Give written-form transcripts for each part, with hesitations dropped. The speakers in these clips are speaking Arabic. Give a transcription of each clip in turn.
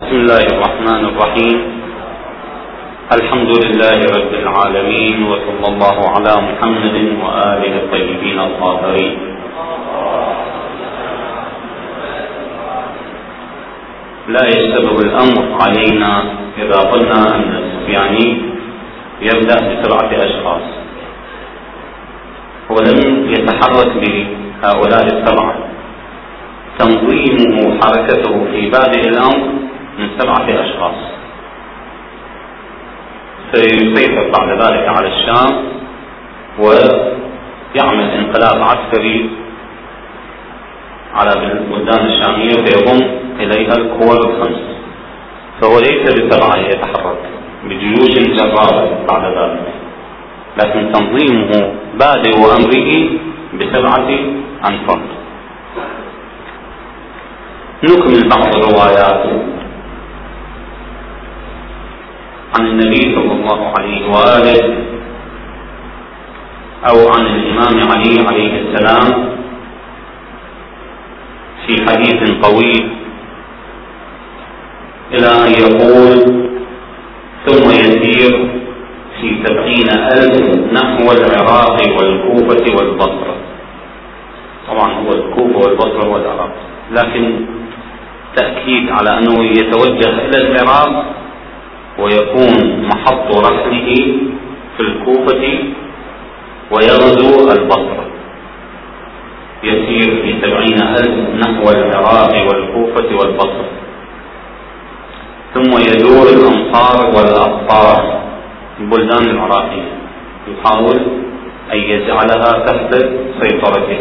بسم الله الرحمن الرحيم. الحمد لله رب العالمين، وصلى الله على محمد وآله الطيبين الطاهرين. لا يستبغ الأمر علينا إذا قلنا أن السفياني يبدأ بسبعة أشخاص، ولم يتحرك بهؤلاء السبعة. تنظيمه حركته في بادئ الأمر من سبعة أشخاص، سيسيطر بعد ذلك على الشام ويعمل انقلاب عسكري على البلدان الشامية ويضم إليها القوى الخمس. فهو ليس بسرعة يتحرك بجيوش جبارة بعد ذلك، لكن تنظيمه بادئ أمره بسبعة أنفار. نكمل بعض الروايات عن النبي صلى الله عليه وآله أو عن الإمام علي عليه السلام في حديث طويل إلى أن يقول: ثم يسير في 70,000 نحو العراق والكوفة والبصرة. طبعا هو الكوفة والبصرة والعراق، لكن تأكيد على أنه يتوجه إلى العراق ويكون محط رحله في الكوفة ويغزو البصرة. يسير في 70,000 نحو العراق والكوفة والبصرة، ثم يدور الأمصار والأقطار، البلدان العراقية، يحاول أن يجعلها تحت سيطرته،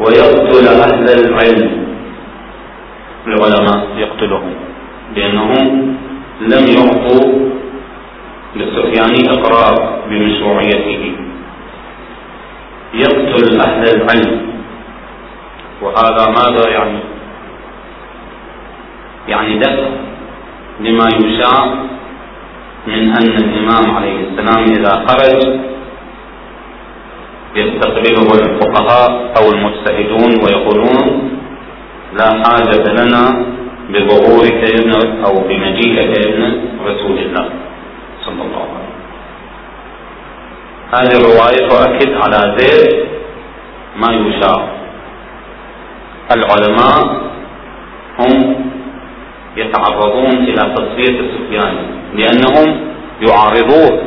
ويقتل أهل العلم. العلماء يقتلهم لأنهم لم يعطوا للسفياني إقرار بمشروعيته. يقتل أهل العلم، وهذا ماذا يعني؟ يعني دفع لما يشاع من أن الإمام عليه السلام إذا خرج يستقبله الفقهاء أو المجتهدون ويقولون: لا حاجة لنا بظهورك يا ابن أو بمجيئك يا ابن رسول الله صلى الله عليه وسلم. هذه الرواية تؤكد على ذلك ما يشاع. العلماء هم يتعرضون إلى تصفية السفياني لأنهم يعارضوه،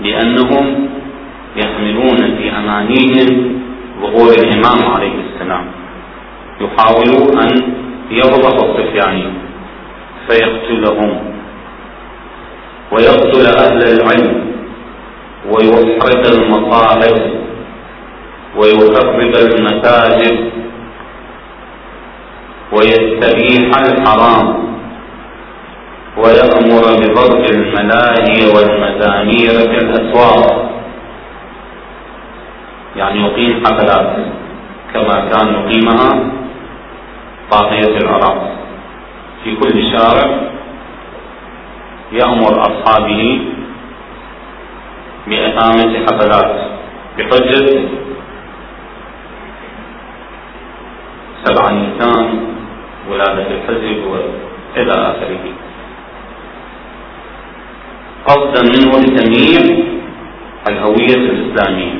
لأنهم يحملون في أمانيهم ظهور الإمام عليه السلام. يحاولون أن يغضب السفياني فيقتلهم ويقتل أهل العلم ويحرق المصاحف ويخرب المساجد ويستبيح الحرام ويأمر بضرب الملاهي والمزامير في الأسواق. يعني يقيم حفلات كما كان يقيمها طاغية العراق في كل شارع، يأمر أصحابه بإقامة حفلات بحجة 7 نيسان، ولادة الحزب، وإلى آخره، قصدا منه لتمييز الهوية الإسلامية.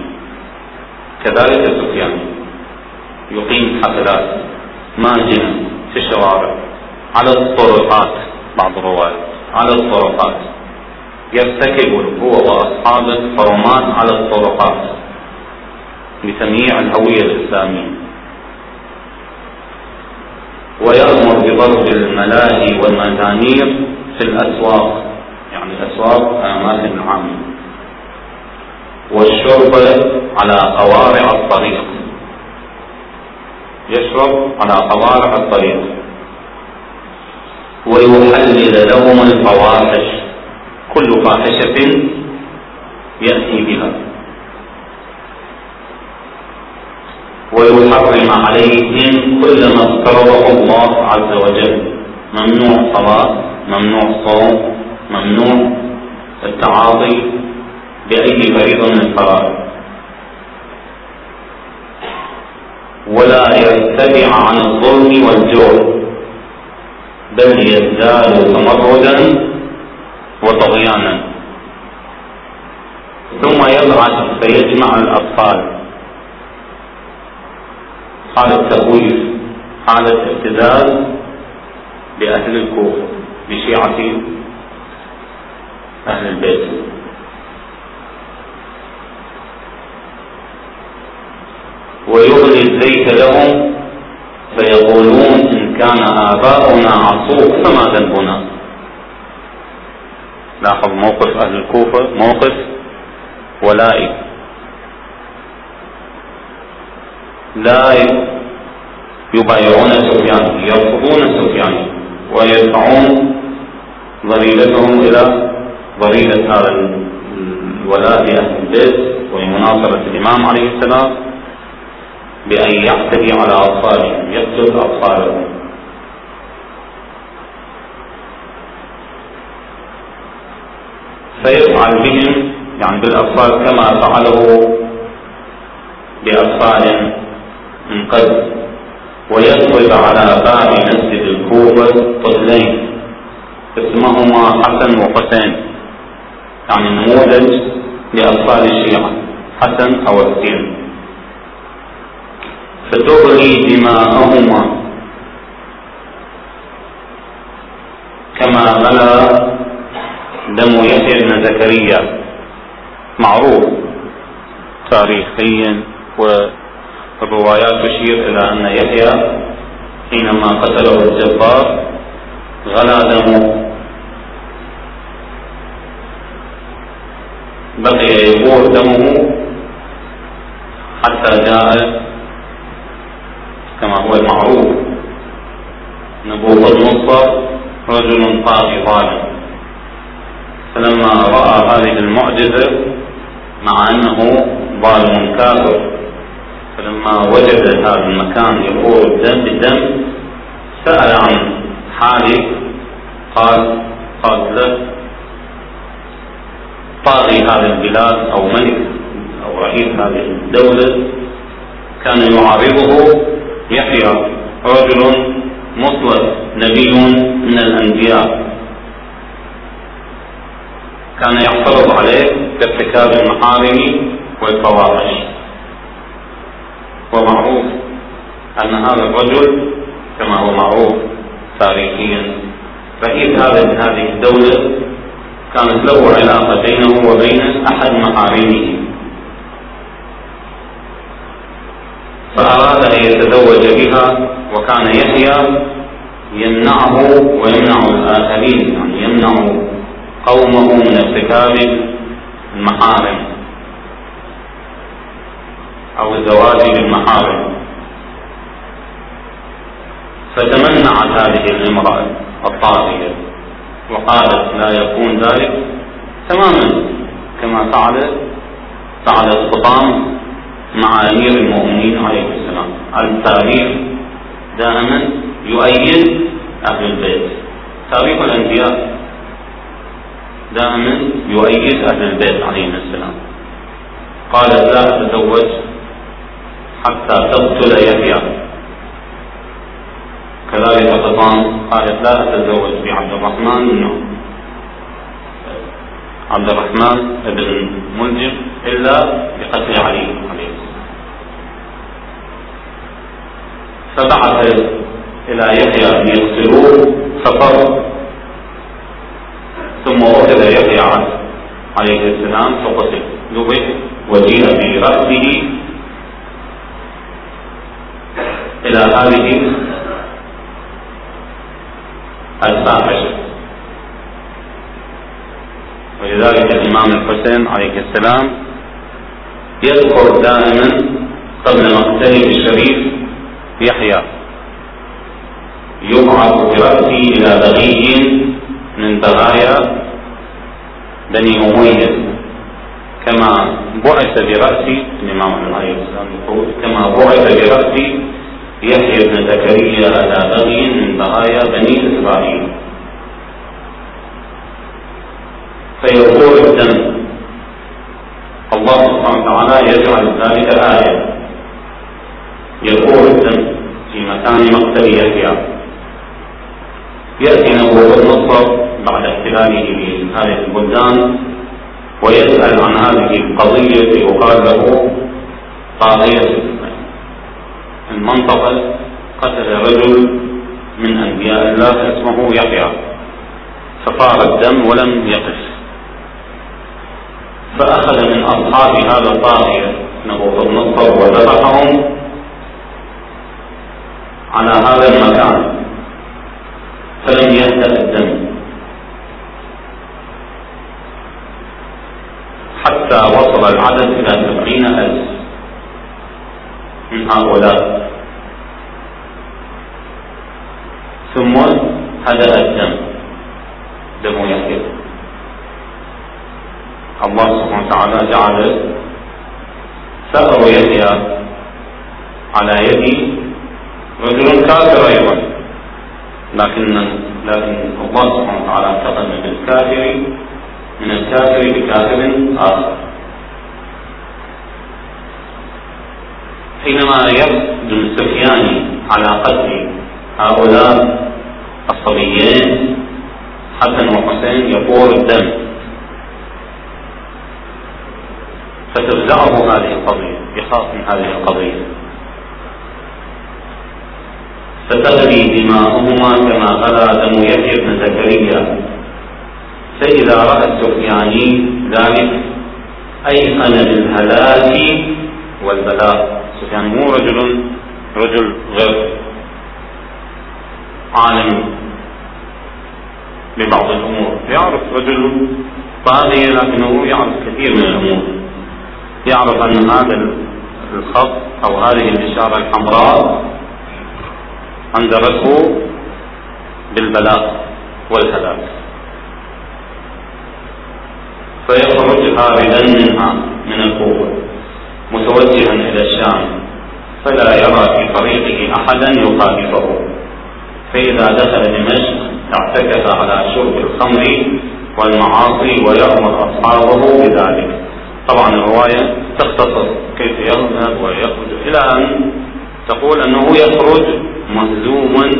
كذلك السفياني يقيم حفلات ماجنة في الشوارع، على الطرقات، بعض الروايات على الطرقات، يرتكب هو وأصحابه حرمات على الطرقات لتمييع الهوية الإسلامية، ويأمر بضرب الملاهي والمزامير في الأسواق، يعني أسواق أماكن عامة، والشرب على قوارع الطريق، يشرب على قوارع الطريق، ويحلل لهم الفواحش، كل فاحشة يأتي بها، ويحرم عليهم كل ما افترضه الله عز وجل. ممنوع صلاة، ممنوع صوم، ممنوع التعاطي بأي فريضة من الفرائض، ولا يرتدع عن الظلم والجور، بل يزداد تمردا وطغيانا، ثم يبعث فيجمع الأطفال على التخويف على الاعتدال بأهل الكوفة بشيعة أهل البيت. ويغلي الزيت لهم فيقولون إن كان آباؤنا عصوك فما ذنبنا. لاحظ موقف أهل الكوفة، موقف ولائي لا يبايعون سفيان، يرفضون سفيان ويدفعون ضريلتهم إلى ضريلة هذا الولاء لأهل البيت ومناصرة الإمام عليه السلام بأن يعتدي على أطفالهم، يقتل أطفالهم. فيفعل بهم يعني بالأطفال كما فعله بأطفال من قبل، ويضرب على باب مسجد الكوفة طفلين اسمهما حسن وحسين، يعني نموذج لأطفال الشيعة حسن أو حسين، فتغلي دماءهما كما غلا دم يحيى بن زكريا، معروف تاريخيا، والروايات تشير إلى أن يحيى حينما قتله الجبار غلا دمه. بقي يبور دمه حتى جاء كما هو المعروف نبوخذنصر رجل طاغي ظالم، فلما رأى هذه المعجزة مع أنه ظالم كافر، فلما وجد هذا المكان يفور الدم بالدم سأل عن حاله، قال له طاغي هذه البلاد أو ملك أو رئيس هذه الدولة كان يعارضه يحيى رجل مصلح نبي من الأنبياء، كان يعترض عليه بارتكاب المحارم والفواحش، ومعروف أن هذا الرجل كما هو معروف تاريخيا رئيس هذه الدولة كانت له علاقة بينه وبين أحد محارمه، فأراد أن يتزوج بها، وكان يحيى يمنعه ويمنع الآخرين، يعني يمنع قومه من ارتكاب المحارم أو الزواج بالمحارم. فتمنعت هذه الامرأة الطاغية وقالت لا يكون ذلك، تماما كما فعل الخطام مع أمير المؤمنين عليه السلام. التاريخ دائما يؤيد أهل البيت، تاريخ الأنبياء دائما يؤيد أهل البيت عليهم السلام. قالت لا تتزوج حتى تقتل يحيى، كذلك قطان قالت لا تتزوج بعبد الرحمن بن ملجم إلا بقتل علي عليه. فبعث إلى يحيى ليقتلوه ففر، ثم أخذ يحيى عليه السلام فقتل، ذبح وجيء برأسه إلى هذه الفاحشة. ولذلك الإمام الحسين عليه السلام يذكر دائما قبل مقتله الشريف يحيى يبعث برأسه إلى بغي من بغايا بني أمية، كما بعث برأسه الإمام عليه السلام يقول كما بعث برأسه يحيى بن زكريا إلى بغي من بغايا بني إسرائيل. فيقول الدم الله سبحانه وتعالى يجعل ذلك آية، يقول الدم في مكان مقتل يحيى يأتي نبوة النصر بعد احتلامه لهذه البلدان ويسأل عن هذه القضية وقال له طاغية المنطقة قتل رجل من أنبياء الله اسمه يحيى فطار الدم ولم يقف، فأخذ من أصحاب هذا الطاغية نبوة النصر وذبحهم على هذا المكان فلم يهدأ الدم حتى وصل العدد إلى 70,000 من هؤلاء، ثم هدأ الدم، دم يحيى. الله سبحانه وتعالى جعل ثأر يحيى على يد رجل كافر أيضا، لكن الله سبحانه وتعالى انتقم من الكافر لكافر آخر. حينما يبدو السفياني على قتل هؤلاء الصبيين حسن وحسين يفور الدم، فتفزعه هذه القضية، يخاف من هذه القضية، فتغلي دماؤهما كما غلا دم يحيى بن زكريا. فإذا رأى السفياني ذلك أيقن بالهلاك والبلاء. السفياني مو رجل غير عالم ببعض الأمور، يعرف رجل طاغية لكنه يعرف كثير من الأمور، يعرف أن هذا الخط أو هذه الإشارة الحمراء أنذرته بالبلاء والهلاك، فيخرج هاربا منها من القوة متوجها إلى الشام، فلا يرى في طريقه أحدا يخالفه. فإذا دخل دمشق اعتكف على شرب الخمر والمعاصي ويأمر أصحابه بذلك. طبعا الرواية تختصر كيف يذهب ويخرج إلى أن تقول أنه يخرج مهزوما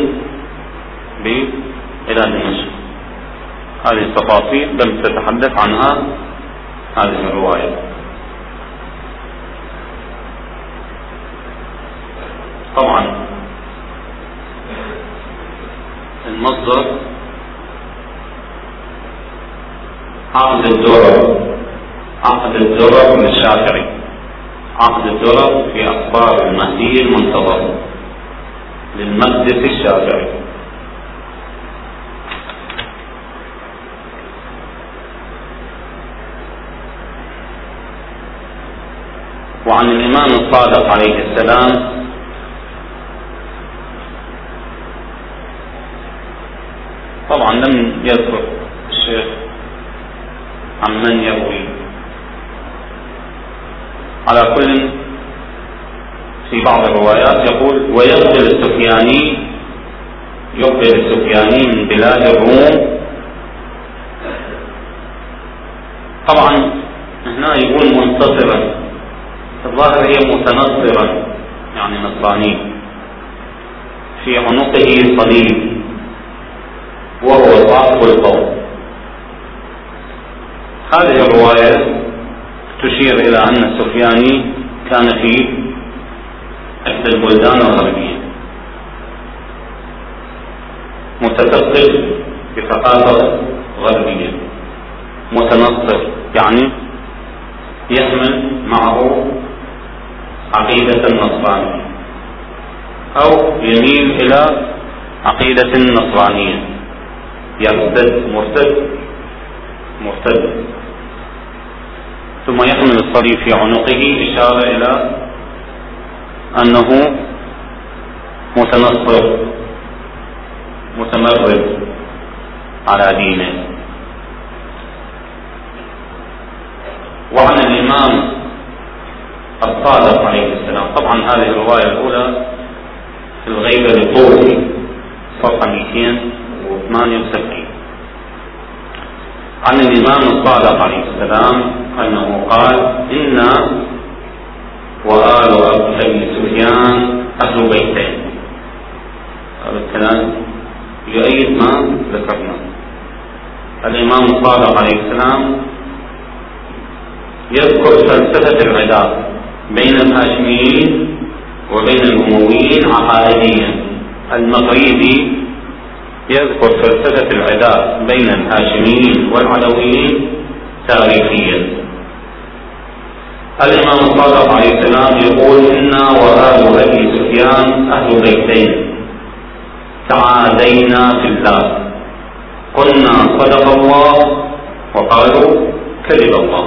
إلى دمشق. هذه التفاصيل لم تتحدث عنها هذه الرواية. طبعا المصدر عقد الدرر من الشافعي، عقد الدرر في أخبار المهدي المنتظر للمسجد الشافعي. وعن الإمام الصادق عليه السلام طبعا لم يذكر الشيخ عمن يروي، على كل في بعض الروايات يقول يقبل السفياني من بلاد الروم. طبعا هنا يقول منتصرا، الظاهر هي متنصرا يعني نصراني، في عنقه صليب وهو صاحب القول. هذه الرواية تشير إلى أن السفياني كان في إحدى البلدان الغربية، متثقف بثقافة غربية، متنصر يعني يحمل معه عقيدة النصرانية أو يميل إلى عقيدة النصرانية، مرتد ثم يحمل الصليب في عنقه، إشارة إلى أنه متنصر متمرد على دينه. وعن الإمام الصادق عليه السلام، طبعا هذه الرواية الأولى في الغيبة للطولي صفحة 268. عن الإمام الصادق عليه السلام أنه قال إن وآل أبي سفيان أهل بيتين. هذا الكلام لأي ما ذكرنا. الإمام الصادق عليه السلام يذكر فلسفة العداء بين الهاشميين وبين الأمويين عقائديا. المغربي يذكر فلسفة العداء بين الهاشميين والعلويين تاريخيا. الإمام الصادق عليه السلام يقول: إنا وآل أبي سفيان أهل بيتين تعادينا في الله، قلنا صدق الله وقالوا كذب الله.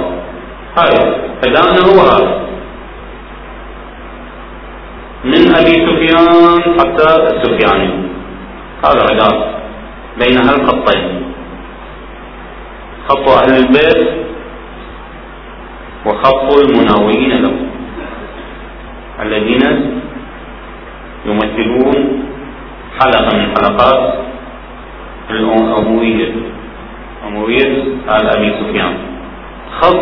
هذا فدانا هو هذا من أبي سفيان حتى السفياني. هذا عداء بين هالخطين، خط أهل البيت وخط المناوئين لهم الذين يمثلون حلقة من حلقات الأموية، أموية آل أبي سفيان. خط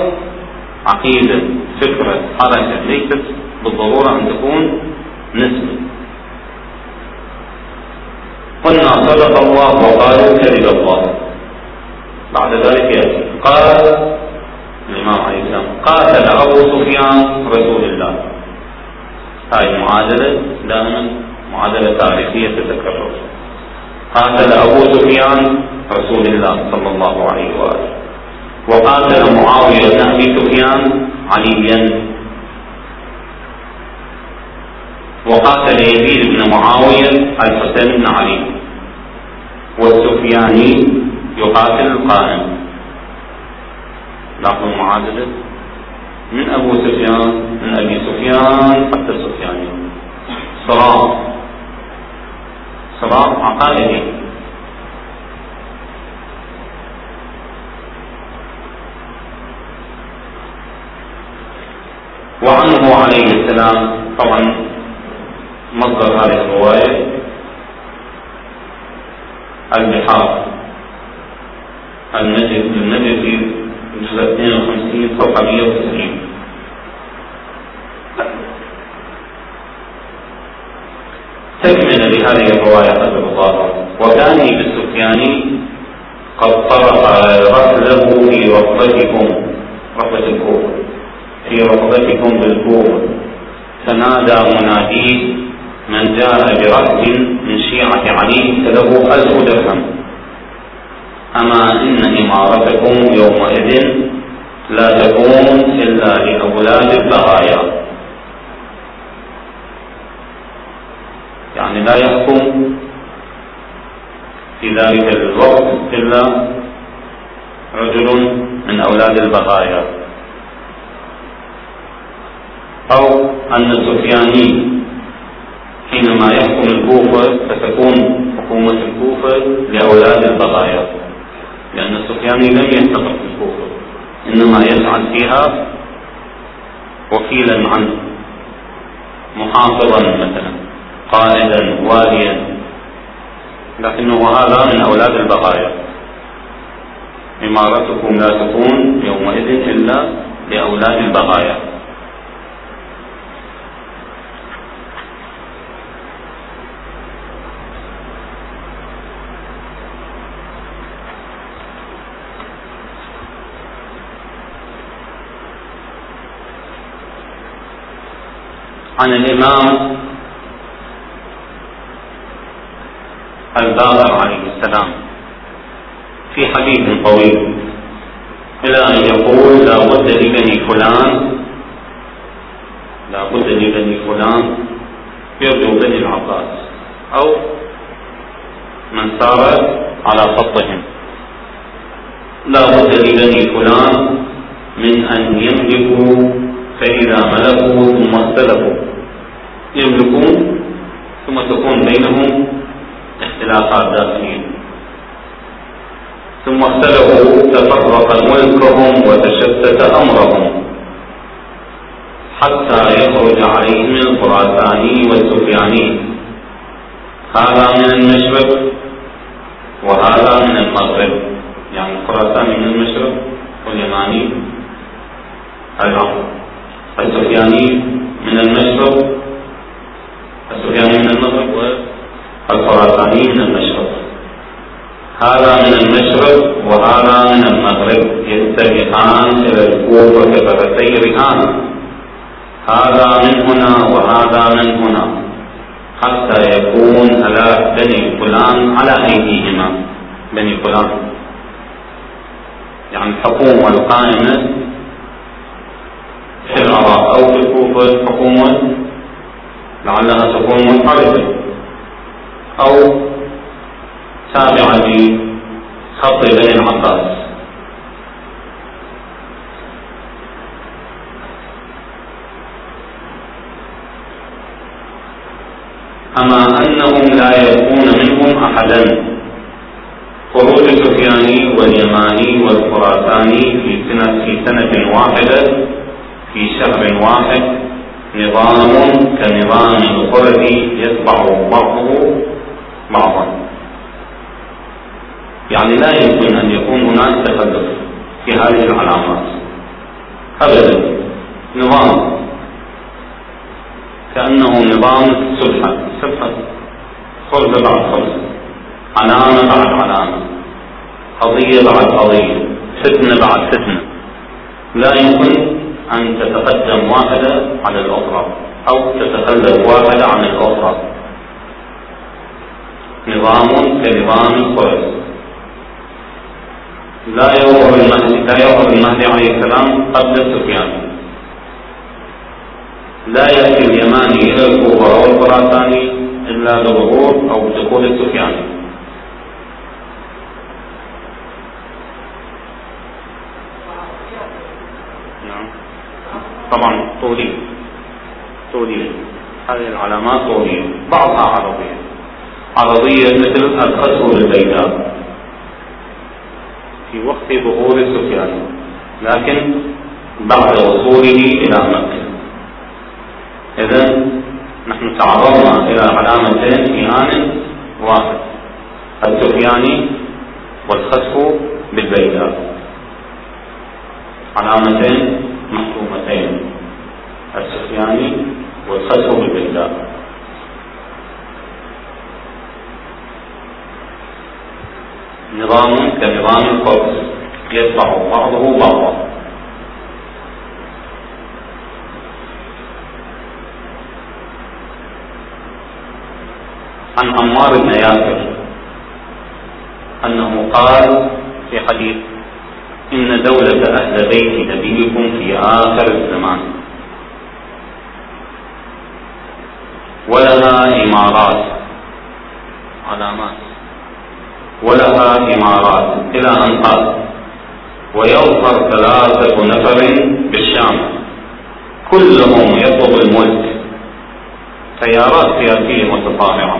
عقيدة، فكرة، حركة، ليست بالضرورة أن تكون نسبة. قلنا صدق الله وقالوا كذب الله. بعد ذلك قال الإمام عليه السلام: قاتل أبو سفيان رسول الله. هذه معادلة دائما، معادلة تاريخية تتكرر. قاتل أبو سفيان رسول الله صلى الله عليه وآله، وقاتل معاوية بن أبي سفيان عليا، وقاتل يزيد بن معاوية الحسين بن علي. والسفياني يقاتل القائم. لاحظوا المعادلة من أبو سفيان، من أبي سفيان حتى السفياني. صراع عقائدي. وعنه عليه السلام، طبعا مصدر هذه الرواية البحار النجفي، جزء 52 صفحة 190. تكمل لهذه الرواية قدر الله: وكاني بالسفياني قد طرق رحله في رقبتكم، رقبة الكوفة، في رقبتكم بالكوفة، فنادى مناديه: من جاء برهب من شيعة علي فله 1000 درهم، أما إن إمارتكم يومئذ لا تكون إلا لأولاد البغايا. يعني لا يحكم في ذلك الوقت إلا رجل من أولاد البغايا. أو أن السفياني حينما يحكم الكوفة فتكون حكومة الكوفة لأولاد البغايا، لأن السفياني لم ينتقل في الكوفة، إنما يسعد فيها وكيلا عنه، محافظا مثلا، قائدا، واليا، لكنه هذا من أولاد البغايا. إمارتكم لا تكون يومئذ إلا لأولاد البغايا. عن الإمام الباقر عليه السلام في حديث طويل إلى أن يقول: لا بد لبني فلان يرجو بني العباس أو من سار على خطهم، لا بد لبني فلان من أن يملكوا، فإذا ملكوا ثم اختلفوا، يملكون ثم تكون بينهم اختلافات داخلية، ثم اختلفوا تفرق ملكهم وتشتت أمرهم حتى يخرج عليهم الخراساني والسفياني، هذا من المشرق وهذا من المغرب. يعني الخراساني من المشرق واليماني العرب، السفياني من المشرق، السفياني من المغرب، والخراساني من المشرق. هذا من المشرق وهذا من المغرب يتجهان إلى الكوفة فتسيران، هذا من هنا وهذا من هنا حتى يكون على بني فلان على أيديهما. بني فلان يعني الحكومة القائمة في العراق أو في الكوفة، حكومة لعلها تكون منحرفة أو تابعة لخط بني العباس. أما أنهم لا يكون منهم أحدا. خروج سفياني واليماني والخراساني في سنة واحدة في شهر واحد نظام كنظام القرد يتبع بعضه بعضا، يعني لا يمكن أن يكون هناك تخلف في هذه العلامات أبدا. نظام كأنه نظام سبحة، خرزة بعد خرزة، علامة بعد علامة، قضية بعد قضية، فتنة بعد فتنة، لا يمكن أن تتقدم واحدة على الأخرى أو تتخلف واحدة عن الأخرى. نظام كنظام الخرز. لا يظهر المهدي عليه السلام قبل سفيان، لا يأتي اليماني إلى الكوفة أو الخراساني إلا بظهور أو بدخول السفياني. طبعا طولية هذه العلامات طولية، بعضها عرضية مثل القسوة البيضاء في وقت ظهور السفياني، لكن بعد وصوله إلى مكة. إذا نحن تعرضنا إلى علامتين في آن واحد، السفياني والخسف بالبيداء، علامتين محكومتين، السفياني والخسف بالبيداء. نظام كنظام القرص يتبع بعضه بعضا. عن عمار بن ياسر أنه قال في حديث: إن دولة أهل بيت نبيكم في آخر الزمان ولها إمارات إلى أن قال: ويظهر 3 نفر بالشام كلهم يطلب الملك، تيارات سياسية متطامعة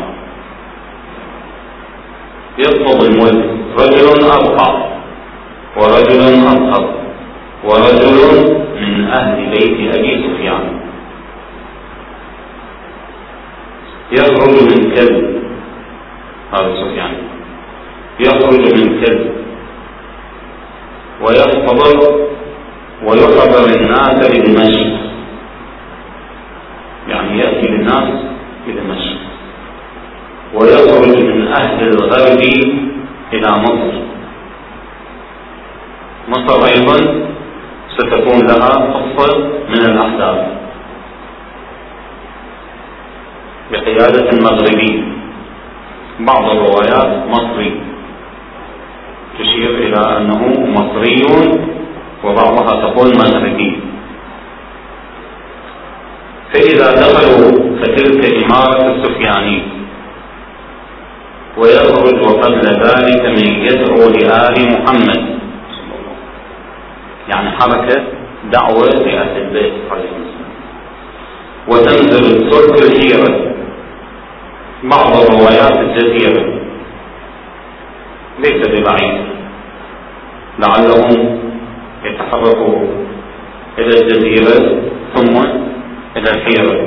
يطلب الملك، رجل أبقى ورجل أبقى ورجل من أهل بيت أبي سفيان، يخرج من كلب ويختبر ويخبر الناس بدمشق، يعني يأتي للناس بدمشق، ويخرج من أهل الغرب إلى مصر أيضا ستكون لها أفضل من الأحداث بقيادة المغربي، بعض الروايات مصري تشير إلى أنه مصري وبعضها تقول مغربي. فإذا دخلوا فتلك إمارة السفياني، ويخرج قبل ذلك من يدعو لآل محمد، يعني حركة دعوة لأهل البيت عليهم، وتنزل الترك الجزيرة، بعض الروايات الجزيرة ليس ببعيد، لعلهم يتحركوا إلى الجزيرة ثم إلى الحيرة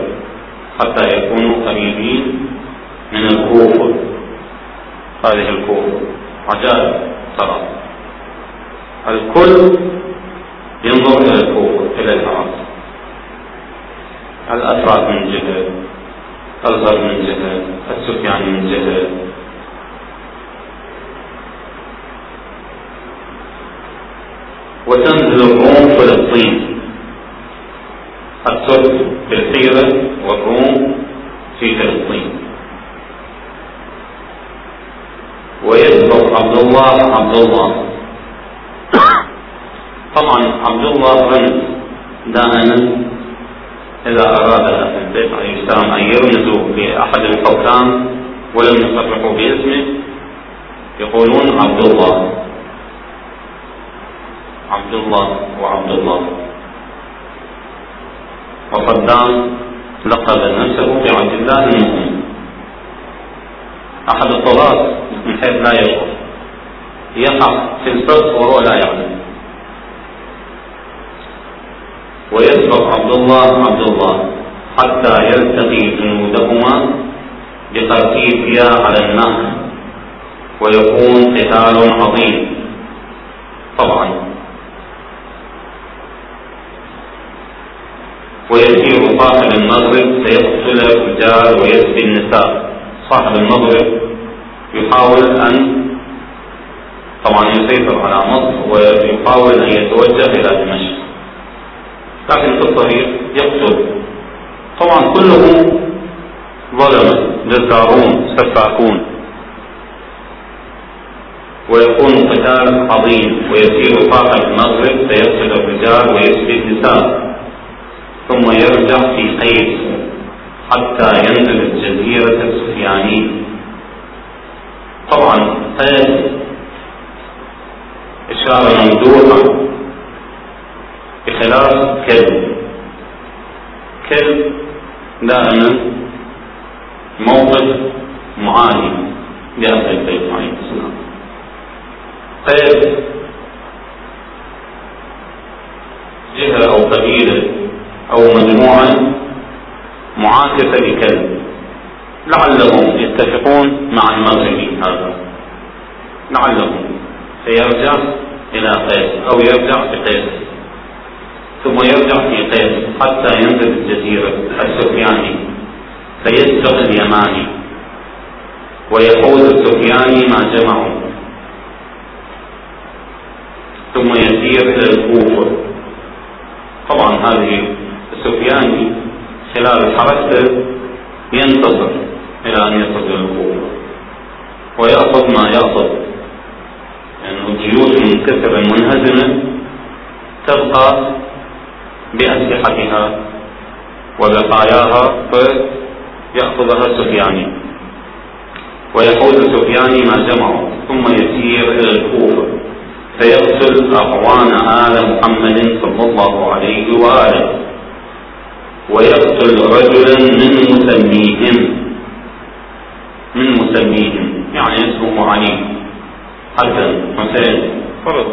حتى يكونوا قريبين من الكوفة. هذه الكوفة عجائب ترى، الكل ينظر إلى الكوفة، إلى العراق، الأتراك من جهة، الغرب من جهة، السفياني من جهة، وتنزل الروم فلسطين. الترك بالحيرة والروم في فلسطين. ويسبق عبد الله طبعا عبد الله رمز دائما إذا أراد أهل البيت عليه السلام أن يرمزوا بأحد الحكام ولم يصرحوا باسمه يقولون عبد الله. وصدام لقب نفسه بعبد الله المؤمن، أحد الطغاة من حيث لا يشعر، يقع في الصدق وهو لا يعلم. ويسبق عبد الله حتى يلتقي جنودهما بقرطيبيا على النهر ويكون قتال عظيم. طبعا ويسير صاحب المغرب فيقتل الرجال ويسبي النساء. صاحب المغرب يحاول أن طبعا يسيطر على مصر ويحاول أن يتوجه إلى دمشق، لكن في الطريق يقتل. طبعا كلهم ظلمة جزارون سفاكون، ويكون قتال عظيم. ويسير صاحب المغرب فيقتل الرجال ويسبي النساء ثم يرجع في قيس حتى ينزل الجزيرة السفيانية. طبعا قيس إشارة ممدوحة بخلاف كلب دائما موقف معاني لأهل البيت عليه السلام. قيس جهة أو قبيلة أو مجموعة معاكسة لكلب، لعلهم يتفقون مع المغربي هذا، لعلهم فيرجع إلى قيس أو يرجع بقيس ثم يرجع في قيس حتى ينزل الجزيرة السفياني فيسبق اليماني ويقول السفياني ما جمعه، ثم يسير إلى الكوفة. طبعا هذه السفياني خلال حركته ينتظر إلى أن يصل إلى الكوفة ويأخذ ما يأخذ، لأنه يعني جيوش منكسرة منهزمة تبقى بأسلحتها وبقاياها، فيأخذها السفياني ويقول السفياني ما جمعه، ثم يسير إلى الكوفة فيقتل أخوان آل محمد صلى الله عليه وآله ويقتل رجلا من مسميهم يعني اسمه علي حسن حسين فرض.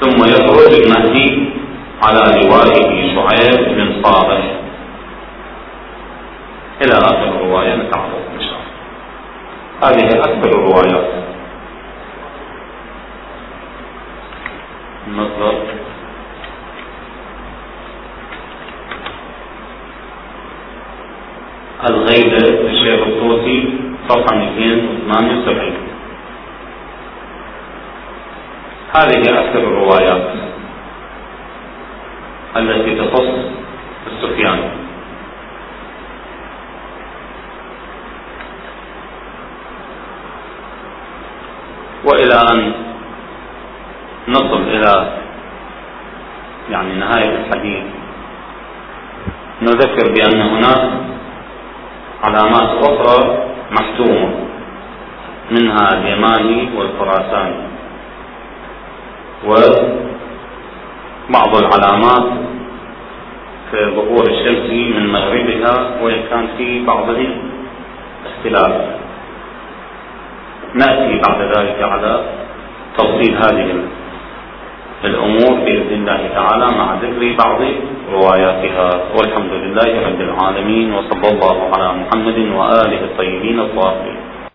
ثم يخرج المهدي على روائه شعيب بن صالح إلى آخر الرواية نتعرض إن شاء الله. هذه أكبر الروايات. نظر الغيبة للشيخ الطوسي صفحة 278. هذه أكثر الروايات التي تخص السفياني. وإلى أن نصل إلى يعني نهاية الحديث نذكر بأن هناك علامات أخرى محتومة منها اليماني والخراساني وبعض العلامات كظهور الشمس من مغربها، وإن كان في بعضها اختلاف. نأتي بعد ذلك على تفصيل هذه الأمور بإذن الله تعالى مع ذكر بعض رواياتها. والحمد لله رب العالمين، وصلى الله على محمد وآله الطيبين الطاهرين.